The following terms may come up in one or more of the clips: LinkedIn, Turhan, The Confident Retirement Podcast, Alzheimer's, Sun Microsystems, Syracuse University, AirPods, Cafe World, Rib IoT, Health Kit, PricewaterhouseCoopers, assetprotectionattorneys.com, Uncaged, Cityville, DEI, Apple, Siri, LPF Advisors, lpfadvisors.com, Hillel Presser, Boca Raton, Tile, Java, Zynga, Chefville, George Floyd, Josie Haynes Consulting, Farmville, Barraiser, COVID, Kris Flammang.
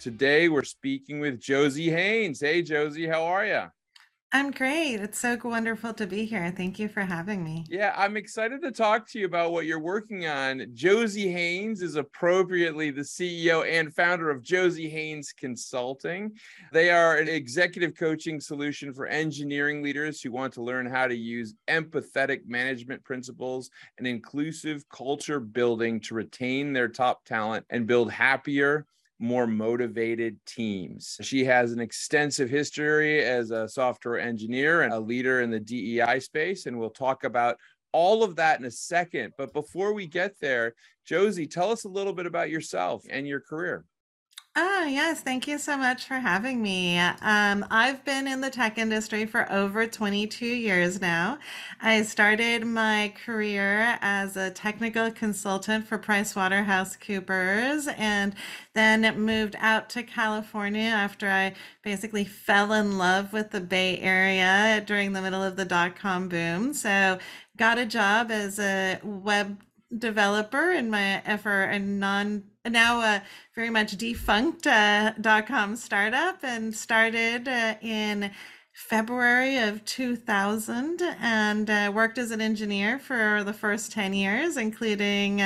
Today, we're speaking with Josie Haynes. Hey, Josie, how are you? I'm great. It's so wonderful to be here. Thank you for having me. Yeah, I'm excited to talk to you about what you're working on. Josie Haynes is appropriately the CEO and founder of Josie Haynes Consulting. They are an executive coaching solution for engineering leaders who want to learn how to use empathetic management principles and inclusive culture building to retain their top talent and build happier, more motivated teams. She has an extensive history as a software engineer and a leader in the DEI space, and we'll talk about all of that in a second. But before we get there, Josie, tell us a little bit about yourself and your career. Oh, yes. Thank you so much for having me. I've been in the tech industry for over 22 years now. I started my career as a technical consultant for PricewaterhouseCoopers and then moved out to California after I basically fell in love with the Bay Area during the middle of the dot-com boom. So got a job as a web developer in my very much defunct .com startup, and started in February of 2000 and worked as an engineer for the first 10 years, including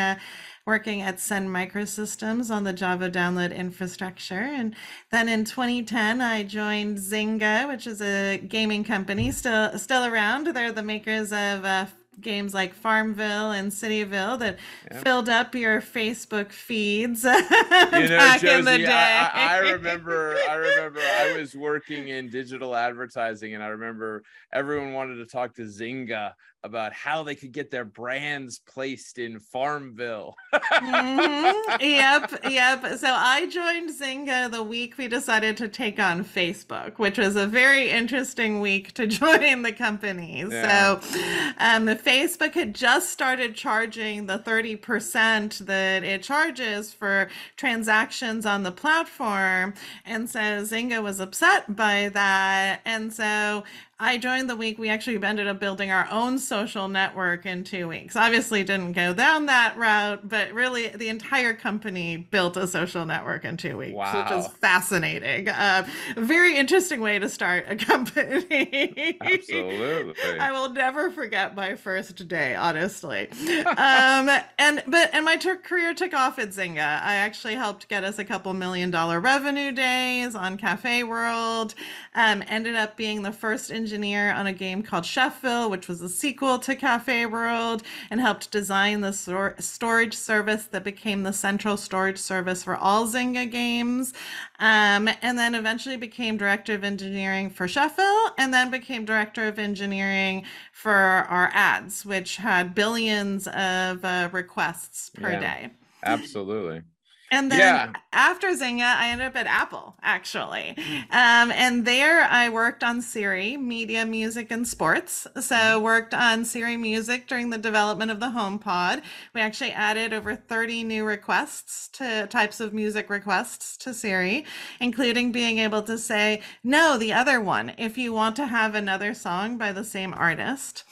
working at Sun Microsystems on the Java download infrastructure. And then in 2010, I joined Zynga, which is a gaming company still around. They're the makers of games like Farmville and Cityville that filled up your Facebook feeds back Josie, in the day. I remember I was working in digital advertising, and I remember everyone wanted to talk to Zynga about how they could get their brands placed in Farmville. Yep. So I joined Zynga the week we decided to take on Facebook, which was a very interesting week to join the company. Yeah. So the Facebook had just started charging the 30% that it charges for transactions on the platform. And so Zynga was upset by that. And so I joined the week we actually ended up building our own social network in 2 weeks. Obviously didn't go down that route, but really the entire company built a social network in 2 weeks, wow, which is fascinating. Very interesting way to start a company. Absolutely. I will never forget my first day, honestly. And my career took off at Zynga. I actually helped get us a couple $1 million revenue days on Cafe World, ended up being the first engineer on a game called Chefville, which was a sequel to Cafe World, and helped design the storage service that became the central storage service for all Zynga games, and then eventually became director of engineering for Chefville, and then became director of engineering for our ads, which had billions of requests per day. Absolutely. And then after Zynga, I ended up at Apple, actually. And there I worked on Siri, media, music, and sports. So worked on Siri music during the development of the HomePod. We actually added over 30 new requests to types of music requests to Siri, including being able to say, no, the other one, if you want to have another song by the same artist.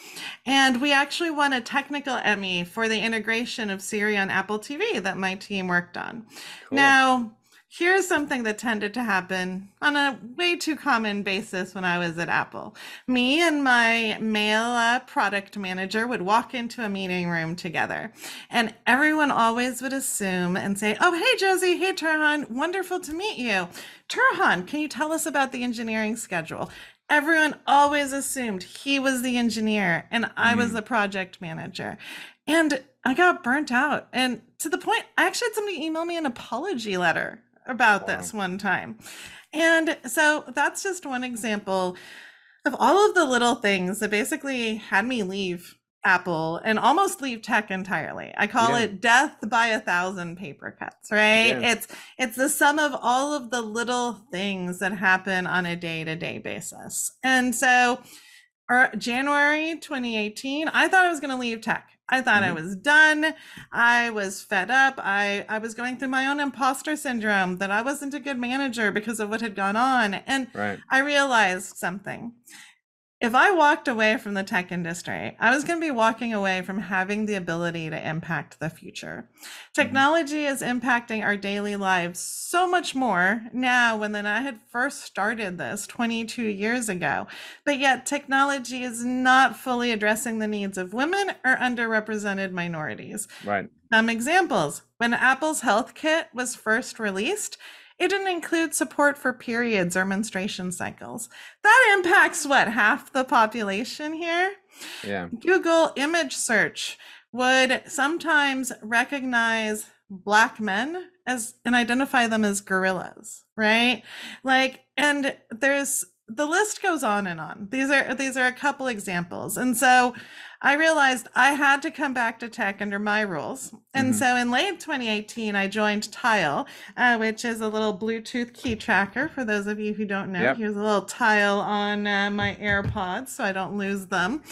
And we actually won a technical Emmy for the integration of Siri on Apple TV that my team worked on. Cool. Now, here's something that tended to happen on a way too common basis when I was at Apple. Me and my male product manager would walk into a meeting room together, and everyone always would assume and say, oh, hey, Josie, hey, Turhan, wonderful to meet you. Turhan, can you tell us about the engineering schedule? Everyone always assumed he was the engineer and I was the project manager. And I got burnt out, and to the point, I actually had somebody email me an apology letter about this one time. And so that's just one example of all of the little things that basically had me leave Apple and almost leave tech entirely. I call it death by 1,000 paper cuts, right? Yeah. It's the sum of all of the little things that happen on a day-to-day basis. And so January 2018, I thought I was going to leave tech. I thought I was done. I was fed up. I was going through my own imposter syndrome that I wasn't a good manager because of what had gone on. And I realized something. If I walked away from the tech industry, I was going to be walking away from having the ability to impact the future. Technology is impacting our daily lives so much more now than I had first started this 22 years ago. But yet technology is not fully addressing the needs of women or underrepresented minorities. Right. Some examples: when Apple's Health Kit was first released, it didn't include support for periods or menstruation cycles. That impacts, what, half the population here? Yeah. Google image search would sometimes recognize Black men as and identify them as gorillas, right? Like, and there's, the list goes on and on. These are a couple examples. And so I realized I had to come back to tech under my rules. And so in late 2018, I joined Tile, which is a little Bluetooth key tracker. For those of you who don't know, here's a little Tile on my AirPods so I don't lose them.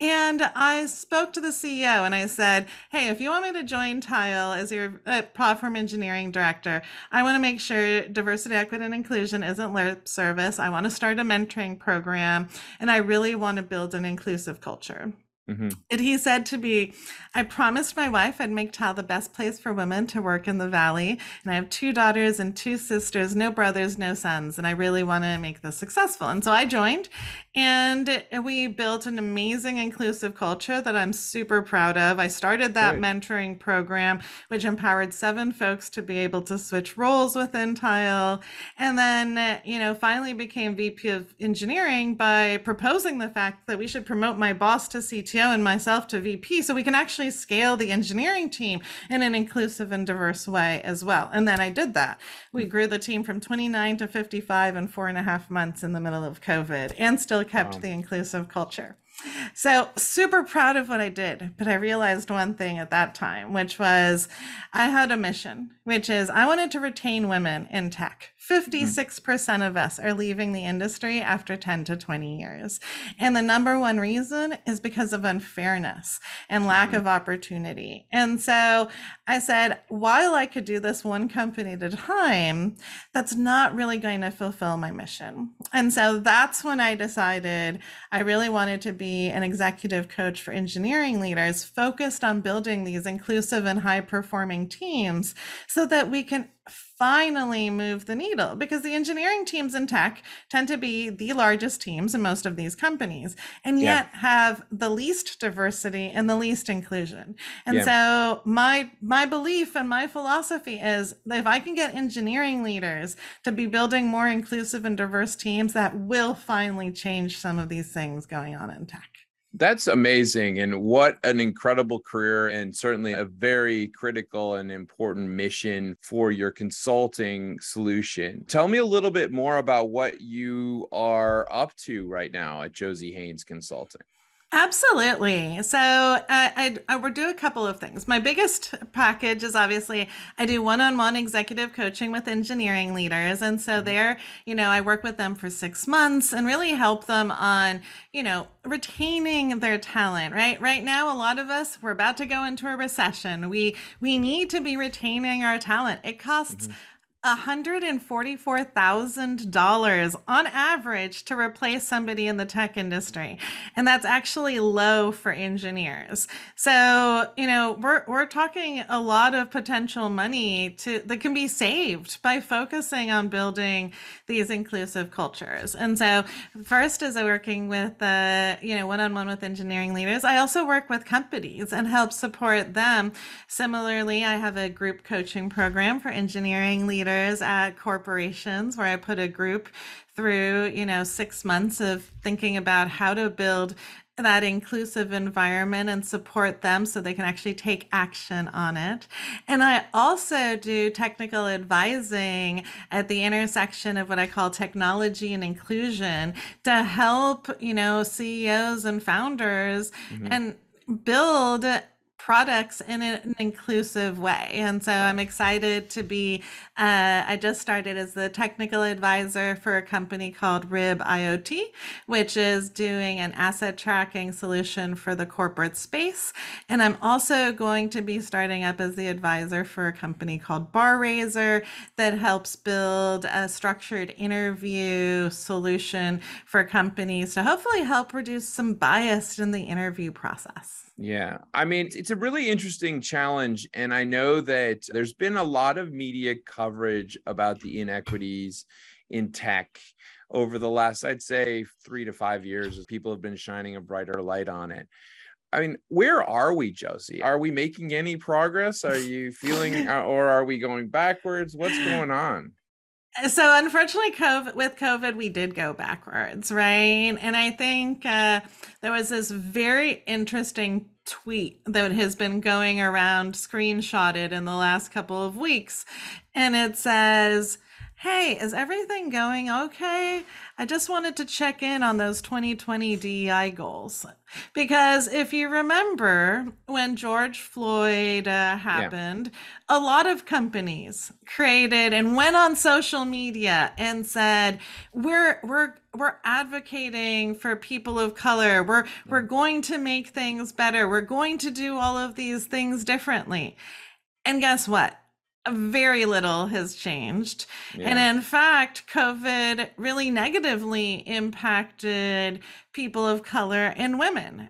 And I spoke to the CEO and I said, hey, if you want me to join Tile as your platform engineering director, I want to make sure diversity, equity, and inclusion isn't lip service. I want to start a mentoring program, and I really want to build an inclusive culture. And he said to me, I promised my wife I'd make Tile the best place for women to work in the Valley. And I have 2 daughters and 2 sisters, no brothers, no sons. And I really want to make this successful. And so I joined, and we built an amazing inclusive culture that I'm super proud of. I started that mentoring program, which empowered 7 folks to be able to switch roles within Tile. And then, you know, finally became VP of engineering by proposing the fact that we should promote my boss to CTO and myself to VP, so we can actually scale the engineering team in an inclusive and diverse way as well. And then I did that. We grew the team from 29 to 55 in 4.5 months in the middle of COVID, and still kept the inclusive culture. So super proud of what I did, but I realized one thing at that time, which was I had a mission, which is I wanted to retain women in tech. 56% of us are leaving the industry after 10 to 20 years. And the number one reason is because of unfairness and lack of opportunity. And so I said, while I could do this one company at a time, that's not really going to fulfill my mission. And so that's when I decided I really wanted to be an executive coach for engineering leaders, focused on building these inclusive and high-performing teams so that we can finally move the needle, because the engineering teams in tech tend to be the largest teams in most of these companies, and yet have the least diversity and the least inclusion. And so my belief and my philosophy is that if I can get engineering leaders to be building more inclusive and diverse teams, that will finally change some of these things going on in tech. That's amazing. And what an incredible career, and certainly a very critical and important mission for your consulting solution. Tell me a little bit more about what you are up to right now at Josie Haynes Consulting. Absolutely. So I would do a couple of things. My biggest package is obviously I do one-on-one executive coaching with engineering leaders. And so there, you know, I work with them for 6 months and really help them on, you know, retaining their talent, right? Right now, a lot of us, we're about to go into a recession. We need to be retaining our talent. It costs $144,000 on average to replace somebody in the tech industry. And that's actually low for engineers. So, you know, we're talking a lot of potential money that can be saved by focusing on building these inclusive cultures. And so first is working with, you know, one-on-one with engineering leaders. I also work with companies and help support them. Similarly, I have a group coaching program for engineering leaders at corporations, where I put a group through, you know, 6 months of thinking about how to build that inclusive environment and support them so they can actually take action on it. And I also do technical advising at the intersection of what I call technology and inclusion to help, you know, CEOs and founders and build products in an inclusive way. And so I'm excited to be, I just started as the technical advisor for a company called Rib IoT, which is doing an asset tracking solution for the corporate space. And I'm also going to be starting up as the advisor for a company called Barraiser that helps build a structured interview solution for companies to hopefully help reduce some bias in the interview process. Yeah, I mean, it's a really interesting challenge. And I know that there's been a lot of media coverage about the inequities in tech over the last, I'd say, 3 to 5 years, as people have been shining a brighter light on it. I mean, where are we, Josie? Are we making any progress? Are you feeling, or are we going backwards? What's going on? So unfortunately, with COVID, we did go backwards, right? And I think there was this very interesting tweet that has been going around, screenshotted in the last couple of weeks. And it says, "Hey, is everything going okay? I just wanted to check in on those 2020 DEI goals." Because if you remember when George Floyd happened, yeah, a lot of companies created and went on social media and said, we're advocating for people of color. We're going to make things better. We're going to do all of these things differently. And guess what? Very little has changed. Yeah. And in fact, COVID really negatively impacted people of color and women.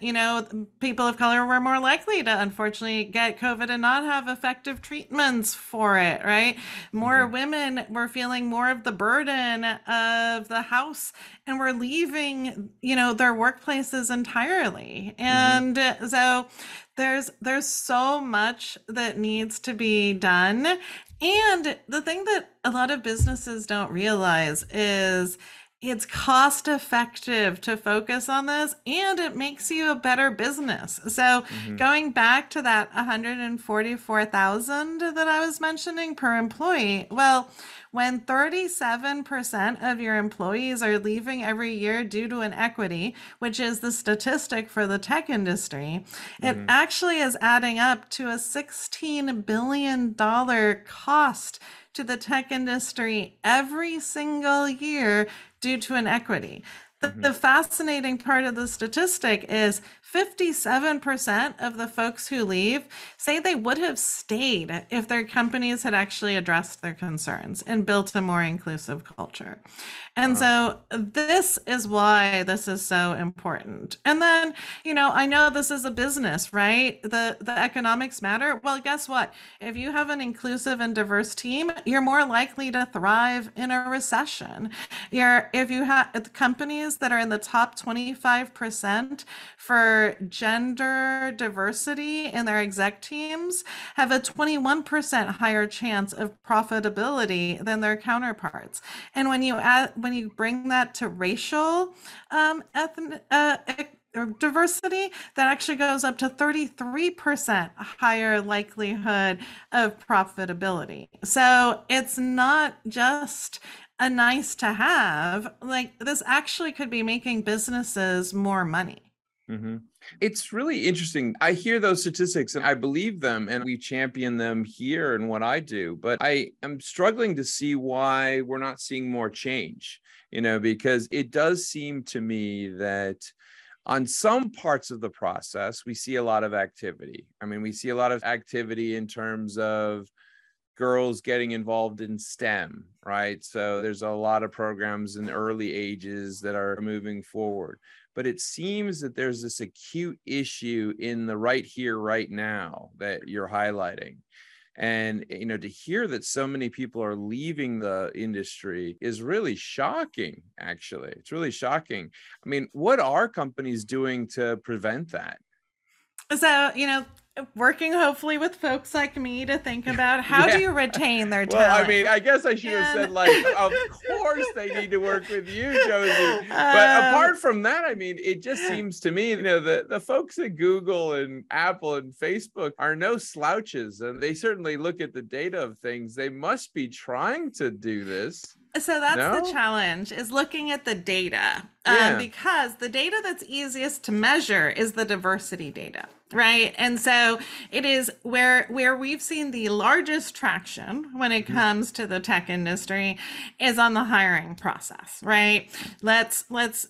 You know, people of color were more likely to unfortunately get COVID and not have effective treatments for it, right? More mm-hmm. women were feeling more of the burden of the house and were leaving, you know, their workplaces entirely. And mm-hmm. so there's so much that needs to be done. And the thing that a lot of businesses don't realize is it's cost effective to focus on this, and it makes you a better business. So mm-hmm. going back to that $144,000 that I was mentioning per employee, well, when 37% of your employees are leaving every year due to inequity, which is the statistic for the tech industry, mm-hmm. it actually is adding up to a $16 billion cost to the tech industry every single year due to inequity. The fascinating part of the statistic is 57% of the folks who leave say they would have stayed if their companies had actually addressed their concerns and built a more inclusive culture. And so this is why this is so important. And then, you know, I know this is a business, right? The economics matter. Well, guess what? If you have an inclusive and diverse team, you're more likely to thrive in a recession. If you have companies that are in the top 25% for gender diversity in their exec teams have a 21% higher chance of profitability than their counterparts. And when you bring that to racial or diversity, that actually goes up to 33% higher likelihood of profitability. So it's not just a nice to have, like this actually could be making businesses more money. Mm-hmm. It's really interesting. I hear those statistics and I believe them and we champion them here in what I do, but I am struggling to see why we're not seeing more change, you know, because it does seem to me that on some parts of the process, we see a lot of activity. I mean, we see a lot of activity in terms of girls getting involved in STEM, right? So there's a lot of programs in early ages that are moving forward. But it seems that there's this acute issue in the right here, right now that you're highlighting. And, you know, to hear that so many people are leaving the industry is really shocking, actually. It's really shocking. I mean, what are companies doing to prevent that? So, you know, working hopefully with folks like me to think about how do you retain their talent? Well, I mean, I guess I should have said, like, of course they need to work with you, Josie. But apart from that, I mean, it just seems to me, you know, the folks at Google and Apple and Facebook are no slouches. And they certainly look at the data of things. They must be trying to do this. So that's the challenge, is looking at the data, because the data that's easiest to measure is the diversity data, right? And so it is where we've seen the largest traction when it comes to the tech industry is on the hiring process, right? Let's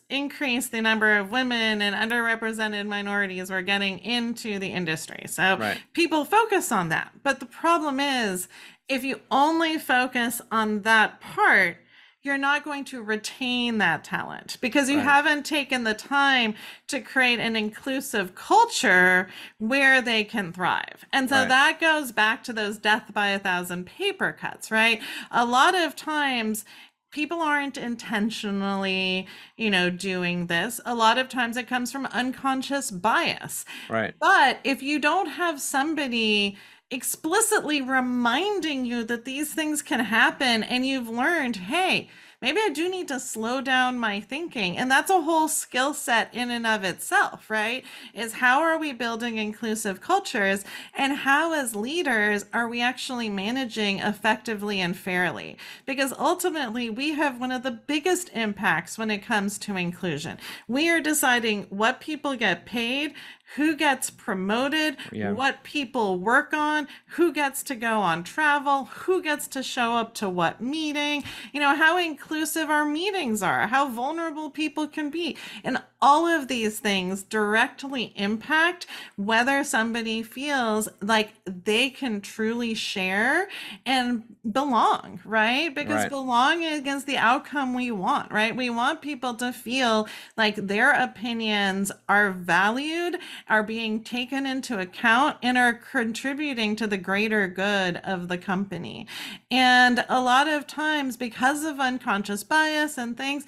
increase the number of women and underrepresented minorities we're getting into the industry. So people focus on that. But the problem is, if you only focus on that part, you're not going to retain that talent because you haven't taken the time to create an inclusive culture where they can thrive. And so that goes back to those death by a thousand paper cuts, right? A lot of times, people aren't intentionally, doing this. A lot of times it comes from unconscious bias. Right. But if you don't have somebody explicitly reminding you that these things can happen, and you've learned, hey, maybe I do need to slow down my thinking. And that's a whole skill set in and of itself, right? Is how are we building inclusive cultures, and how as leaders are we actually managing effectively and fairly? Because ultimately we have one of the biggest impacts when it comes to inclusion. We are deciding what people get paid, who gets promoted, what people work on, who gets to go on travel, who gets to show up to what meeting, how inclusive our meetings are, how vulnerable people can be. And all of these things directly impact whether somebody feels like they can truly share and belong, right? Because belonging is the outcome we want, right? We want people to feel like their opinions are valued, are being taken into account, and are contributing to the greater good of the company. And a lot of times, because of unconscious bias and things,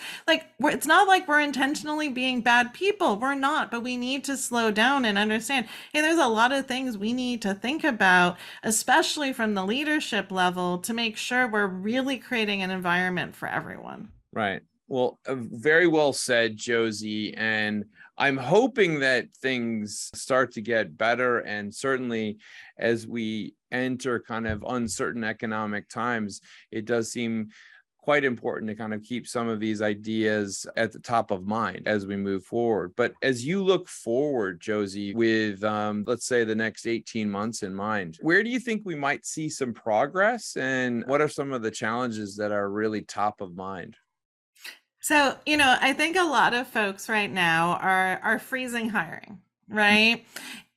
it's not like we're intentionally being bad people. We're not, but we need to slow down and understand, hey, there's a lot of things we need to think about, especially from the leadership level, to make sure we're really creating an environment for everyone. Right. Well, very well said, Josie. And I'm hoping that things start to get better. And certainly as we enter kind of uncertain economic times, it does seem quite important to kind of keep some of these ideas at the top of mind as we move forward. But as you look forward, Josie, with let's say the next 18 months in mind, where do you think we might see some progress? And what are some of the challenges that are really top of mind? So, I think a lot of folks right now are freezing hiring, right?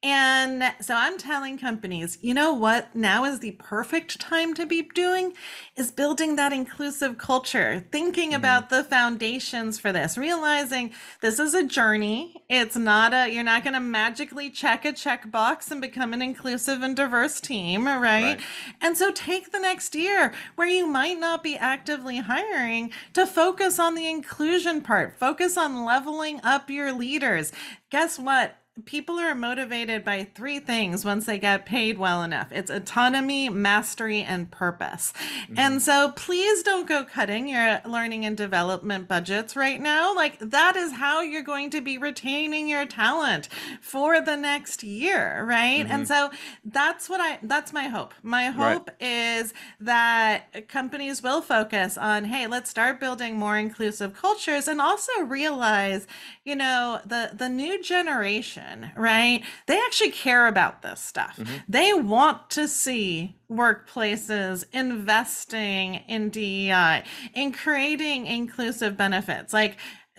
And so I'm telling companies, what now is the perfect time to be doing is building that inclusive culture, thinking about the foundations for this, realizing this is a journey. It's not you're not going to magically check a checkbox and become an inclusive and diverse team, right? And so take the next year where you might not be actively hiring to focus on the inclusion part, focus on leveling up your leaders. Guess what? People are motivated by three things once they get paid well enough. It's autonomy, mastery, and purpose. And so please don't go cutting your learning and development budgets right now. That is how you're going to be retaining your talent for the next year, right? And so that's my hope. My hope is that companies will focus on, hey, let's start building more inclusive cultures, and also realize, the new generation, right? They actually care about this stuff. They want to see workplaces investing in DEI, in creating inclusive benefits.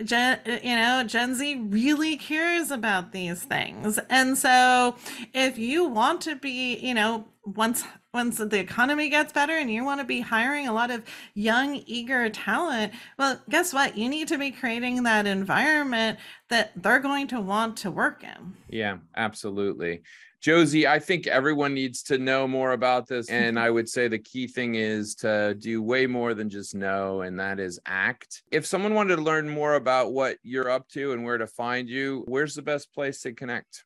Gen Z really cares about these things. And so if you want to be, once the economy gets better and you want to be hiring a lot of young, eager talent, well, guess what? You need to be creating that environment that they're going to want to work in. Yeah, absolutely. Josie, I think everyone needs to know more about this. And I would say the key thing is to do way more than just know, and that is act. If someone wanted to learn more about what you're up to and where to find you, where's the best place to connect?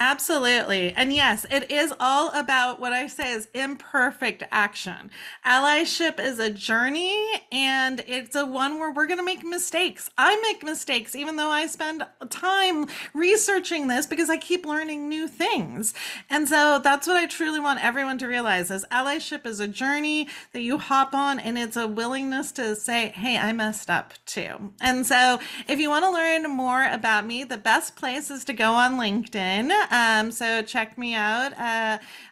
Absolutely. And yes, it is all about what I say is imperfect action. Allyship is a journey, and it's a one where we're going to make mistakes. I make mistakes, even though I spend time researching this because I keep learning new things. And so that's what I truly want everyone to realize is allyship is a journey that you hop on, and it's a willingness to say, hey, I messed up too. And so if you want to learn more about me, the best place is to go on LinkedIn. So check me out.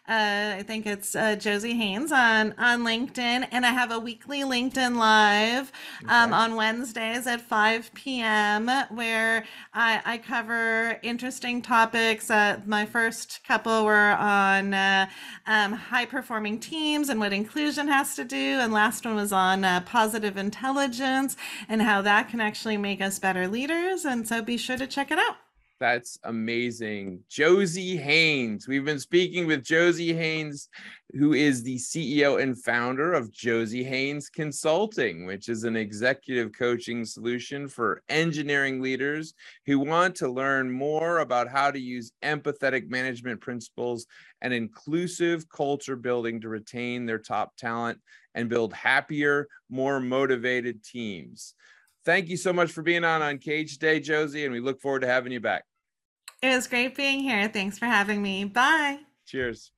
I think it's Josie Haynes on LinkedIn, and I have a weekly LinkedIn Live on Wednesdays at 5 p.m. where I cover interesting topics. My first couple were on high-performing teams and what inclusion has to do, and last one was on positive intelligence and how that can actually make us better leaders. And so be sure to check it out. That's amazing. Josie Haynes. We've been speaking with Josie Haynes, who is the CEO and founder of Josie Haynes Consulting, which is an executive coaching solution for engineering leaders who want to learn more about how to use empathetic management principles and inclusive culture building to retain their top talent and build happier, more motivated teams. Thank you so much for being on Uncaged today, Josie, and we look forward to having you back. It was great being here. Thanks for having me. Bye. Cheers.